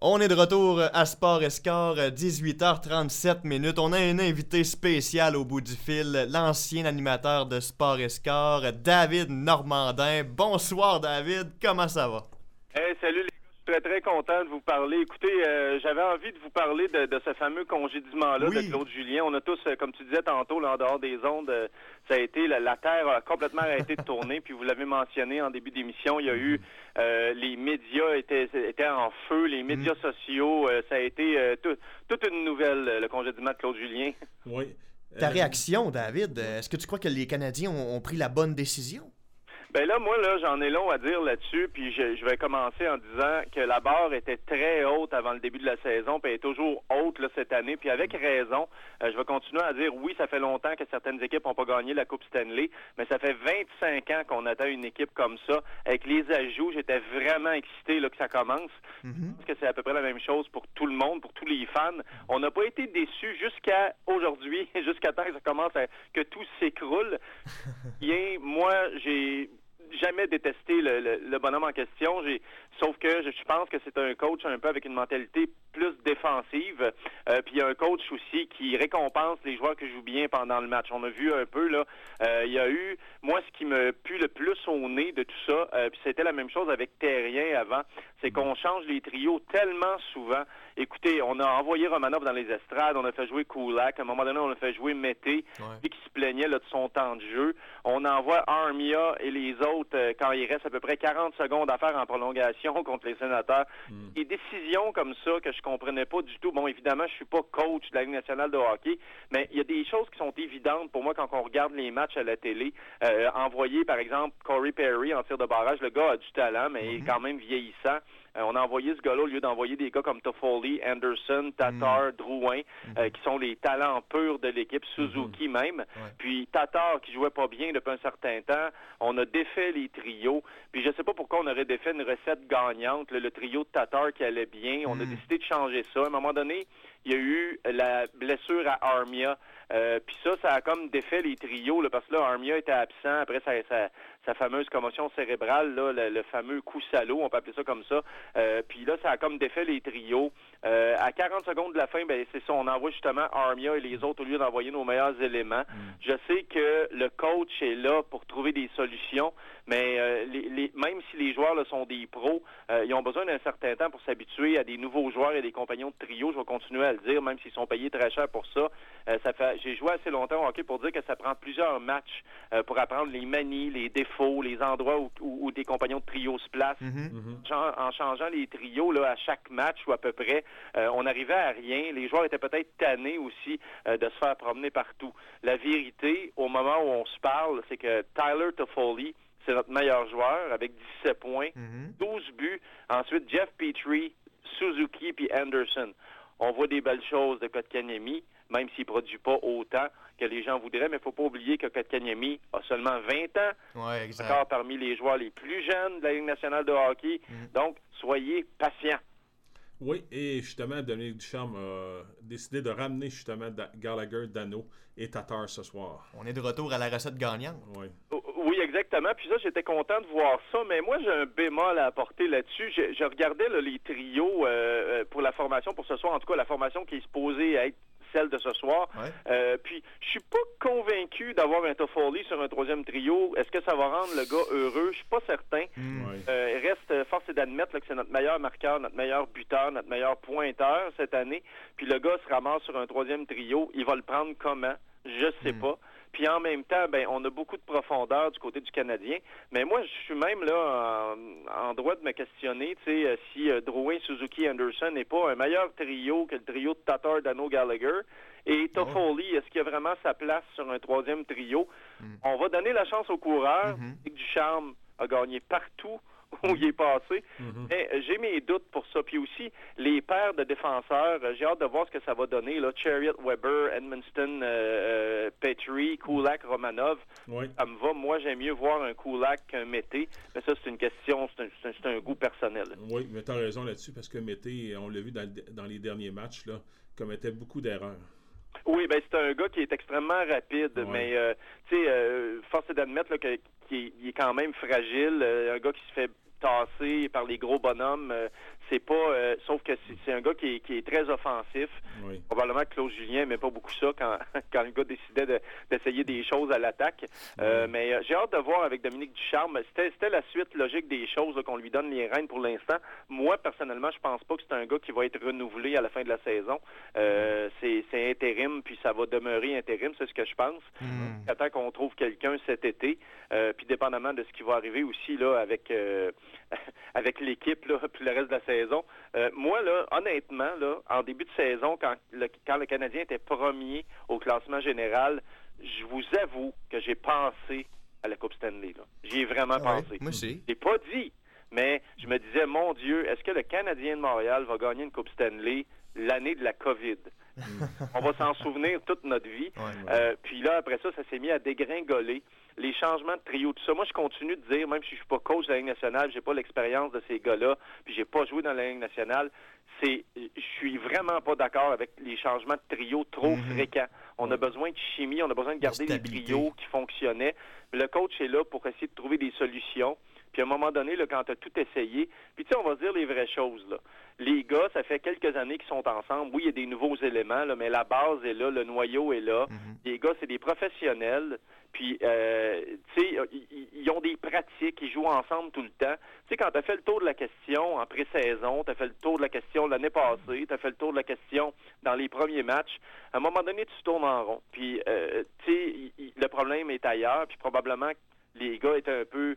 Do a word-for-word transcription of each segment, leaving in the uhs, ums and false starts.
On est de retour à Sport Escort, dix-huit heures trente-sept minutes. On a un invité spécial au bout du fil, l'ancien animateur de Sport Escort, David Normandin. Bonsoir David, comment ça va? Hey, salut les gars, je suis très très content de vous parler. Écoutez, euh, j'avais envie de vous parler de, de ce fameux congédiement-là oui. de Claude Julien. On a tous, comme tu disais tantôt, là, en dehors des ondes, euh, ça a été, la, la Terre a complètement arrêté de tourner. Puis vous l'avez mentionné en début d'émission, il y a eu... Euh, les médias étaient, étaient en feu, les médias mmh. sociaux, euh, ça a été euh, tout, toute une nouvelle, euh, le congédiement de Claude Julien. Oui. Euh... Ta réaction, David, euh, est-ce que tu crois que les Canadiens ont, ont pris la bonne décision? Ben là, moi, là, j'en ai long à dire là-dessus, puis je, je vais commencer en disant que la barre était très haute avant le début de la saison, puis elle est toujours haute là, cette année, puis avec raison, euh, je vais continuer à dire, oui, ça fait longtemps que certaines équipes n'ont pas gagné la Coupe Stanley, mais ça fait vingt-cinq ans qu'on attend une équipe comme ça. Avec les ajouts, j'étais vraiment excité là, que ça commence. Mm-hmm. Parce que c'est à peu près la même chose pour tout le monde, pour tous les fans. On n'a pas été déçus jusqu'à aujourd'hui, jusqu'à temps que ça commence à... que tout s'écroule. Et moi, j'ai... jamais détesté le, le, le bonhomme en question, j'ai, sauf que je, je pense que c'est un coach un peu avec une mentalité plus défensive, euh, puis il y a un coach aussi qui récompense les joueurs qui jouent bien pendant le match. On a vu un peu, là, euh, il y a eu, moi, ce qui me pue le plus au nez de tout ça, euh, puis c'était la même chose avec Terrien avant, c'est qu'on change les trios tellement souvent. Écoutez, on a envoyé Romanov dans les estrades, on a fait jouer Kulak, à un moment donné, on a fait jouer Mété, ouais. qui se plaignait là, de son temps de jeu. On envoie Armia et les autres euh, quand il reste à peu près quarante secondes à faire en prolongation contre les Sénateurs. Mm. Des décisions comme ça que je comprenais pas du tout. Bon, évidemment, je suis pas coach de la Ligue nationale de hockey, mais il y a des choses qui sont évidentes pour moi quand on regarde les matchs à la télé. Euh, envoyer, par exemple, Corey Perry en tir de barrage, le gars a du talent, mais mm-hmm. il est quand même vieillissant. Euh, on a envoyé ce gars-là au lieu d'envoyer des gars comme Toffoli, Anderson, Tatar, mmh. Drouin, euh, qui sont les talents purs de l'équipe, Suzuki mmh. même. Ouais. Puis Tatar, qui jouait pas bien depuis un certain temps, on a défait les trios. Puis je sais pas pourquoi on aurait défait une recette gagnante, le, le trio de Tatar qui allait bien. On mmh. a décidé de changer ça. À un moment donné, il y a eu la blessure à Armia. Euh, puis ça, ça a comme défait les trios, là, parce que là, Armia était absent après sa, sa, sa fameuse commotion cérébrale, là, le, le fameux coup salaud, on peut appeler ça comme ça. Euh, puis là, ça a comme défait les trios. Euh, à quarante secondes de la fin, ben c'est ça, on envoie justement Armia et les autres au lieu d'envoyer nos meilleurs éléments. Mm. Je sais que le coach est là pour trouver des solutions, mais euh, les, les, même si les joueurs là, sont des pros, euh, ils ont besoin d'un certain temps pour s'habituer à des nouveaux joueurs et des compagnons de trio. Je vais continuer à le dire, même s'ils sont payés très cher pour ça. Euh, ça fait, j'ai joué assez longtemps au hockey pour dire que ça prend plusieurs matchs euh, pour apprendre les manies, les défauts, les endroits où, où, où des compagnons de trio se placent. Mm-hmm. Genre, en changeant les trios là, à chaque match ou à peu près, euh, on n'arrivait à rien. Les joueurs étaient peut-être tannés aussi euh, de se faire promener partout. La vérité, au moment où on se parle, c'est que Tyler Toffoli, c'est notre meilleur joueur avec dix-sept points, mm-hmm. douze buts. Ensuite, Jeff Petrie, Suzuki puis Anderson. On voit des belles choses de Kotkaniemi, même s'il ne produit pas autant que les gens voudraient, mais il ne faut pas oublier que Kotkaniemi a seulement vingt ans, ouais, exact. Encore parmi les joueurs les plus jeunes de la Ligue nationale de hockey. Mm. Donc, soyez patients. Oui, et justement, Dominique Ducharme a décidé de ramener justement da- Gallagher, Dano et Tatar ce soir. On est de retour à la recette gagnante. Oui. Oh, oui, exactement. Puis ça, j'étais content de voir ça, mais moi, j'ai un bémol à apporter là-dessus. Je, je regardais là, les trios euh, pour la formation pour ce soir, en tout cas la formation qui est supposée être celle de ce soir. Ouais. Euh, puis, je suis pas convaincu d'avoir un Toffoli sur un troisième trio. Est-ce que ça va rendre le gars heureux? Je suis pas certain. Mmh. Euh, reste force d'admettre là, que c'est notre meilleur marqueur, notre meilleur buteur, notre meilleur pointeur cette année. Puis le gars se ramasse sur un troisième trio. Il va le prendre comment? Je sais mmh. pas. Puis en même temps, ben on a beaucoup de profondeur du côté du Canadien. Mais moi, je suis même là en, en droit de me questionner, tu sais, si euh, Drouin, Suzuki, Anderson n'est pas un meilleur trio que le trio de Tatar, Dano, Gallagher. Et Toffoli, oh. est-ce qu'il y a vraiment sa place sur un troisième trio? Mm. On va donner la chance aux coureurs. Mm-hmm. Ducharme a gagné partout où il est passé. Mm-hmm. Mais j'ai mes doutes pour ça. Puis aussi, les paires de défenseurs, j'ai hâte de voir ce que ça va donner. Là. Chariot, Weber, Edmundston, euh, Petrie, Kulak, Romanov. Oui. Ça me va. Moi, j'aime mieux voir un Kulak qu'un Mété. Mais ça, c'est une question, c'est un, c'est un, c'est un goût personnel. Oui, mais tu as raison là-dessus parce que Mété, on l'a vu dans, dans les derniers matchs, là, commettait beaucoup d'erreurs. Oui, ben c'est un gars qui est extrêmement rapide, ouais. mais euh, tu sais, euh, force est d'admettre là, que, qu'il est quand même fragile, euh, un gars qui se fait tasser par les gros bonhommes. Euh, C'est pas euh, sauf que c'est, c'est un gars qui est, qui est très offensif. Oui. Probablement que Claude Julien n'aimait pas beaucoup ça quand, quand le gars décidait de, d'essayer des choses à l'attaque. Oui. Euh, mais euh, j'ai hâte de voir avec Dominique Ducharme. C'était, c'était la suite logique des choses là, qu'on lui donne les rênes pour l'instant. Moi, personnellement, je pense pas que c'est un gars qui va être renouvelé à la fin de la saison. Euh, c'est, c'est intérim, puis ça va demeurer intérim, c'est ce que je pense. Mm. Attends qu'on trouve quelqu'un cet été. Euh, puis dépendamment de ce qui va arriver aussi là avec, euh, avec l'équipe, là, puis le reste de la saison. Euh, moi, là, honnêtement, là, en début de saison, quand le, quand le Canadien était premier au classement général, je vous avoue que j'ai pensé à la Coupe Stanley. Là. J'y ai vraiment ah pensé. Ouais, moi aussi. J'ai pas dit, mais je me disais, mon Dieu, est-ce que le Canadien de Montréal va gagner une Coupe Stanley l'année de la COVID? On va s'en souvenir toute notre vie. Ouais, ouais. Euh, puis là, après ça, ça s'est mis à dégringoler. Les changements de trio, tout ça. Moi, je continue de dire, même si je suis pas coach de la Ligue nationale, j'ai pas l'expérience de ces gars-là, puis j'ai pas joué dans la Ligue nationale, c'est, je suis vraiment pas d'accord avec les changements de trio trop mm-hmm. fréquents. On a besoin de chimie, on a besoin de garder les trios qui fonctionnaient. Le coach est là pour essayer de trouver des solutions. Puis à un moment donné, là, quand tu as tout essayé, puis tu sais, on va dire les vraies choses, là. Les gars, ça fait quelques années qu'ils sont ensemble. Oui, il y a des nouveaux éléments, là, mais la base est là, le noyau est là. Mm-hmm. Les gars, c'est des professionnels. Puis, euh, tu sais, ils ont des pratiques, ils jouent ensemble tout le temps. Tu sais, quand tu as fait le tour de la question en pré-saison, tu as fait le tour de la question l'année passée, tu as fait le tour de la question dans les premiers matchs, à un moment donné, tu tournes en rond. Puis, euh, tu sais, le problème est ailleurs, puis probablement que les gars étaient un peu...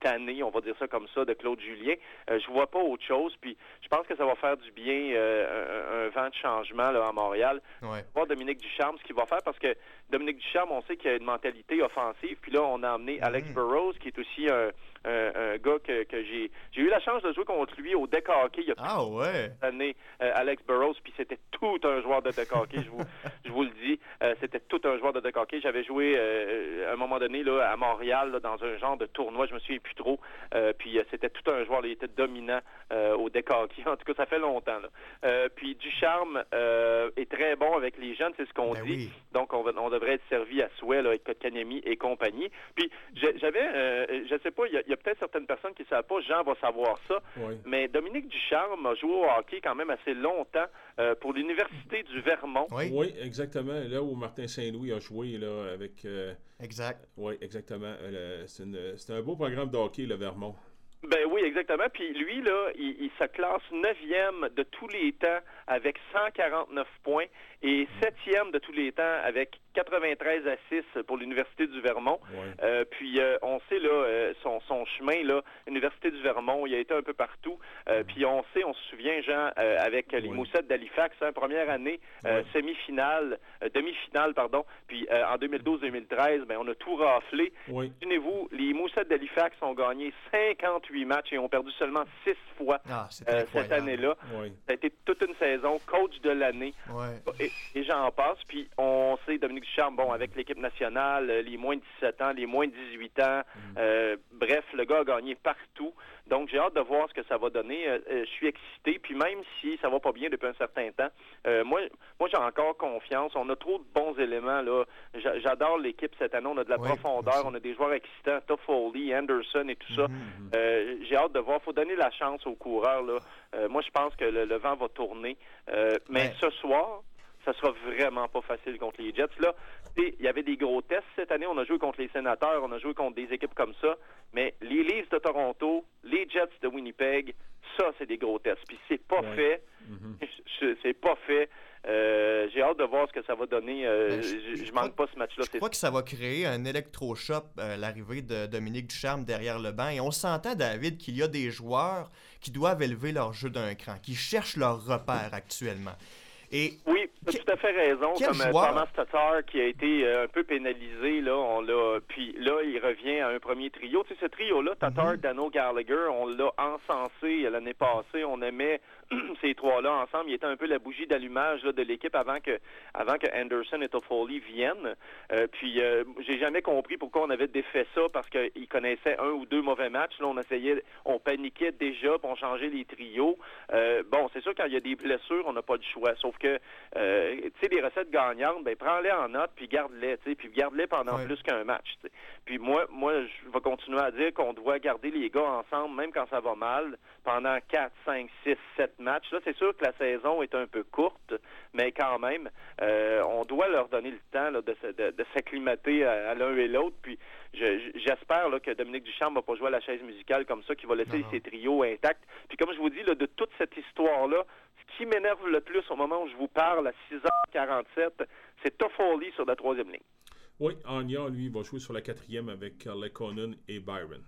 tanné, on va dire ça comme ça, de Claude Julien. Euh, je vois pas autre chose, puis je pense que ça va faire du bien euh, un, un vent de changement là, à Montréal. Ouais. Voir Dominique Ducharme, ce qu'il va faire, parce que Dominique Ducharme, on sait qu'il a une mentalité offensive, puis là, on a amené Alex mmh. Burrows, qui est aussi un, un, un gars que, que j'ai... J'ai eu la chance de jouer contre lui au deck hockey il y a ah, quelques ouais. années, euh, Alex Burrows, puis c'était tout un joueur de deck hockey, je vous, je vous le dis. Euh, c'était tout un joueur de deck hockey. J'avais joué, euh, à un moment donné, là, à Montréal, là, dans un genre de tournoi, je me suis plus trop, euh, puis euh, c'était tout un joueur, il était dominant euh, au deck hockey. En tout cas, ça fait longtemps. Là. Euh, puis Ducharme euh, est très bon avec les jeunes, c'est ce qu'on ben dit. Oui. Donc, on, va, on devrait être servi à souhait là, avec Kotkaniemi et compagnie. Puis, j'avais, euh, je ne sais pas, il y, y a peut-être certaines personnes qui ne savent pas, Jean va savoir ça, oui. mais Dominique Ducharme a joué au hockey quand même assez longtemps euh, pour l'Université du Vermont. Oui. oui, exactement. Là où Martin Saint-Louis a joué là, avec... Euh... Exact. Oui, exactement. Euh, c'est, une, c'est un beau programme de hockey, le Vermont. Ben oui, exactement. Puis lui, là, il, il se classe neuvième de tous les temps avec cent quarante-neuf points et septième de tous les temps avec quatre-vingt-treize à six pour l'Université du Vermont. Ouais. Euh, puis euh, on sait, là, euh, son, son chemin, là, l'Université du Vermont, il a été un peu partout. Euh, ouais. Puis on sait, on se souvient, Jean, euh, avec les ouais. Moussettes d'Halifax, hein, première année, euh, ouais. semi-finale, euh, demi-finale, pardon. Puis euh, en deux mille douze deux mille treize, ben, on a tout raflé. Ouais. Souvenez-vous, les Moussettes d'Halifax ont gagné cinquante-huit matchs et ont perdu seulement six fois ah, euh, cette année-là. Ouais. Ça a été toute une saison, coach de l'année. Ouais. Et, et j'en passe. Puis on sait, Dominique Ducharme, bon, avec l'équipe nationale, les moins de dix-sept ans, les moins de dix-huit ans, euh, mm. bref, le gars a gagné partout. Donc, j'ai hâte de voir ce que ça va donner. Euh, je suis excité, puis même si ça va pas bien depuis un certain temps, euh, moi, moi j'ai encore confiance. On a trop de bons éléments, là. J'a- j'adore l'équipe cette année. On a de la oui, profondeur, on a des joueurs excitants, Toffoli, Anderson et tout ça. Mm. Euh, j'ai hâte de voir. Faut donner la chance aux coureurs, là. Euh, moi, je pense que le, le vent va tourner. Euh, mais ouais. ce soir... ça sera vraiment pas facile contre les Jets. Là, il y avait des gros tests cette année. On a joué contre les Sénateurs, on a joué contre des équipes comme ça. Mais les Leafs de Toronto, les Jets de Winnipeg, ça, c'est des gros tests. Puis c'est pas ouais. fait. Mm-hmm. C'est pas fait. Euh, j'ai hâte de voir ce que ça va donner. Euh, je, je, je manque crois, pas ce match-là. Je c'est... crois que ça va créer un électrochoc, euh, l'arrivée de Dominique Ducharme derrière le banc. Et on s'entend, David, qu'il y a des joueurs qui doivent élever leur jeu d'un cran, qui cherchent leur repère actuellement. Et oui, tu as tout à fait raison, comme Thomas Tatar qui a été euh, un peu pénalisé, là, on l'a, puis là, il revient à un premier trio. Tu sais, ce trio-là, Tatar, mm-hmm. Dano, Gallagher, on l'a encensé l'année passée, on aimait ces trois-là ensemble, ils étaient un peu la bougie d'allumage là, de l'équipe avant que avant que Anderson et Toffoli viennent. Euh, puis euh, j'ai jamais compris pourquoi on avait défait ça, parce qu'ils connaissaient un ou deux mauvais matchs. Là, on essayait, on paniquait déjà, puis on changeait les trios. Euh, bon, c'est sûr, quand il y a des blessures, on n'a pas de choix. Sauf que, euh, tu sais, les recettes gagnantes, ben prends-les en note, puis garde-les, tu sais, puis garde-les pendant ouais. plus qu'un match. T'sais. Puis moi, moi, je vais continuer à dire qu'on doit garder les gars ensemble, même quand ça va mal, pendant quatre, cinq, six, sept matchs. Là, c'est sûr que la saison est un peu courte, mais quand même, euh, on doit leur donner le temps là, de, de, de s'acclimater à, à l'un et l'autre. Puis je, j'espère là, que Dominique Ducharme ne va pas jouer à la chaise musicale comme ça, qu'il va laisser non. ses trios intacts. Puis comme je vous dis, là, de toute cette histoire-là, ce qui m'énerve le plus au moment où je vous parle, à six heures quarante-sept, c'est Toffoli sur la troisième ligne. Oui, Armia, lui, va jouer sur la quatrième avec Lekkonen et Byron.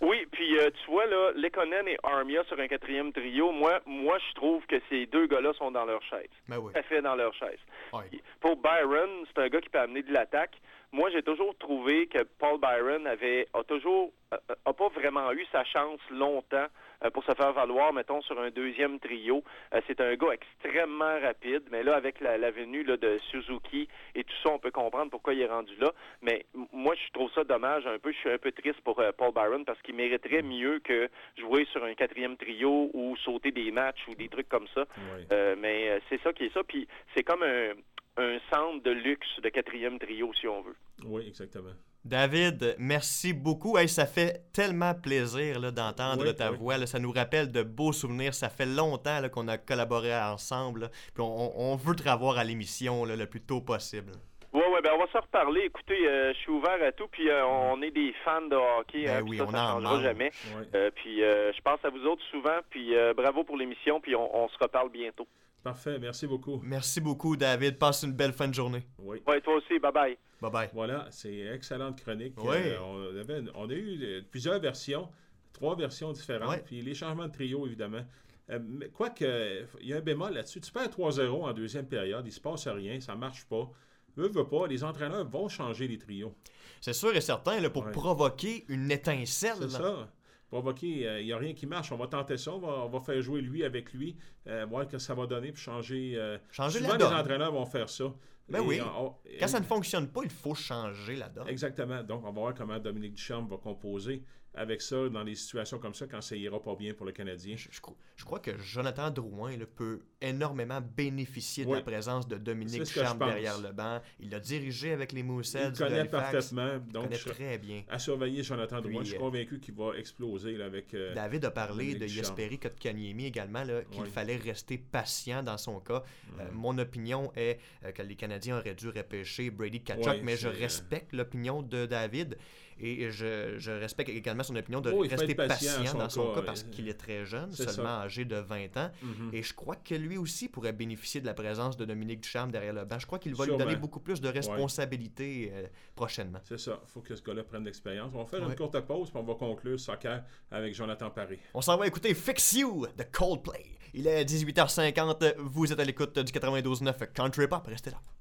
Oui, puis euh, tu vois, là, Lekkonen et Armia sur un quatrième trio, moi, moi je trouve que ces deux gars-là sont dans leur chaise. Ben oui. Tout à fait dans leur chaise. Oui. Pour Byron, c'est un gars qui peut amener de l'attaque. Moi, j'ai toujours trouvé que Paul Byron avait a toujours a pas vraiment eu sa chance longtemps pour se faire valoir, mettons, sur un deuxième trio. C'est un gars extrêmement rapide, mais là, avec la, la venue là, de Suzuki et tout ça, on peut comprendre pourquoi il est rendu là. Mais moi, je trouve ça dommage un peu. Je suis un peu triste pour euh, Paul Byron parce qu'il mériterait mieux que jouer sur un quatrième trio ou sauter des matchs ou des trucs comme ça. Oui. Euh, mais c'est ça qui est ça. Puis c'est comme un... un centre de luxe de quatrième trio, si on veut. Oui, exactement. David, merci beaucoup. Hey, ça fait tellement plaisir là, d'entendre oui, ta oui. voix. Là, ça nous rappelle de beaux souvenirs. Ça fait longtemps là, qu'on a collaboré ensemble. Là, puis on, on veut te revoir à l'émission là, le plus tôt possible. Oui, ouais, ben on va se reparler. Écoutez, euh, je suis ouvert à tout, puis euh, on est des fans de hockey. Ben hein, oui, ça, on ça en changera jamais. Oui. Euh, puis euh, je pense à vous autres souvent, puis euh, bravo pour l'émission, puis on, on se reparle bientôt. Parfait, merci beaucoup. Merci beaucoup, David. Passe une belle fin de journée. Oui, ouais, toi aussi. Bye-bye. Bye-bye. Voilà, c'est une excellente chronique. Oui. Euh, on, avait, on a eu plusieurs versions, trois versions différentes, oui. puis les changements de trio, évidemment. Euh, Quoique, il y a un bémol là-dessus. Tu perds trois zéro en deuxième période, il ne se passe rien, ça ne marche pas. Eux veulent pas, les entraîneurs vont changer les trios. C'est sûr et certain, là, pour ouais. provoquer une étincelle. C'est ça. Provoquer, il euh, n'y a rien qui marche. On va tenter ça, on va, on va faire jouer lui avec lui, euh, voir ce que ça va donner, puis changer. Euh, changer souvent, la donne. Les entraîneurs vont faire ça. Ben oui. On, on, Quand et... ça ne fonctionne pas, il faut changer la donne. Exactement. Donc, on va voir comment Dominique Ducharme va composer avec ça dans des situations comme ça quand ça ira pas bien pour le Canadien. Je, je, je crois que Jonathan Drouin là, peut énormément bénéficier de oui. la présence de Dominique Ducharme derrière le banc. Il l'a dirigé avec les Moussettes d'Halifax. Il connaît parfaitement. Donc, il connaît très bien. À surveiller Jonathan Drouin. Puis, je suis convaincu qu'il va exploser là, avec euh, David a parlé Dominique de Jesperi Kotkaniemi également, là, qu'il oui. fallait rester patient dans son cas. Mm. Euh, mon opinion est euh, que les Canadiens auraient dû repêcher Brady Tkachuk, oui, mais je respecte l'opinion de David. Et je, je respecte également son opinion de oh, rester patient, patient son dans son cas, cas parce qu'il est très jeune, c'est seulement ça. Âgé de vingt ans. Mm-hmm. Et je crois que lui aussi pourrait bénéficier de la présence de Dominique Ducharme derrière le banc. Je crois qu'il va Sûrement. Lui donner beaucoup plus de responsabilités ouais. euh, prochainement. C'est ça. Il faut que ce gars-là prenne l'expérience. On va faire ouais. une courte pause puis on va conclure soccer avec Jonathan Paré. On s'en va écouter Fix You de Coldplay. Il est dix-huit heures cinquante. Vous êtes à l'écoute du quatre-vingt-douze neuf Country Pop. Restez là.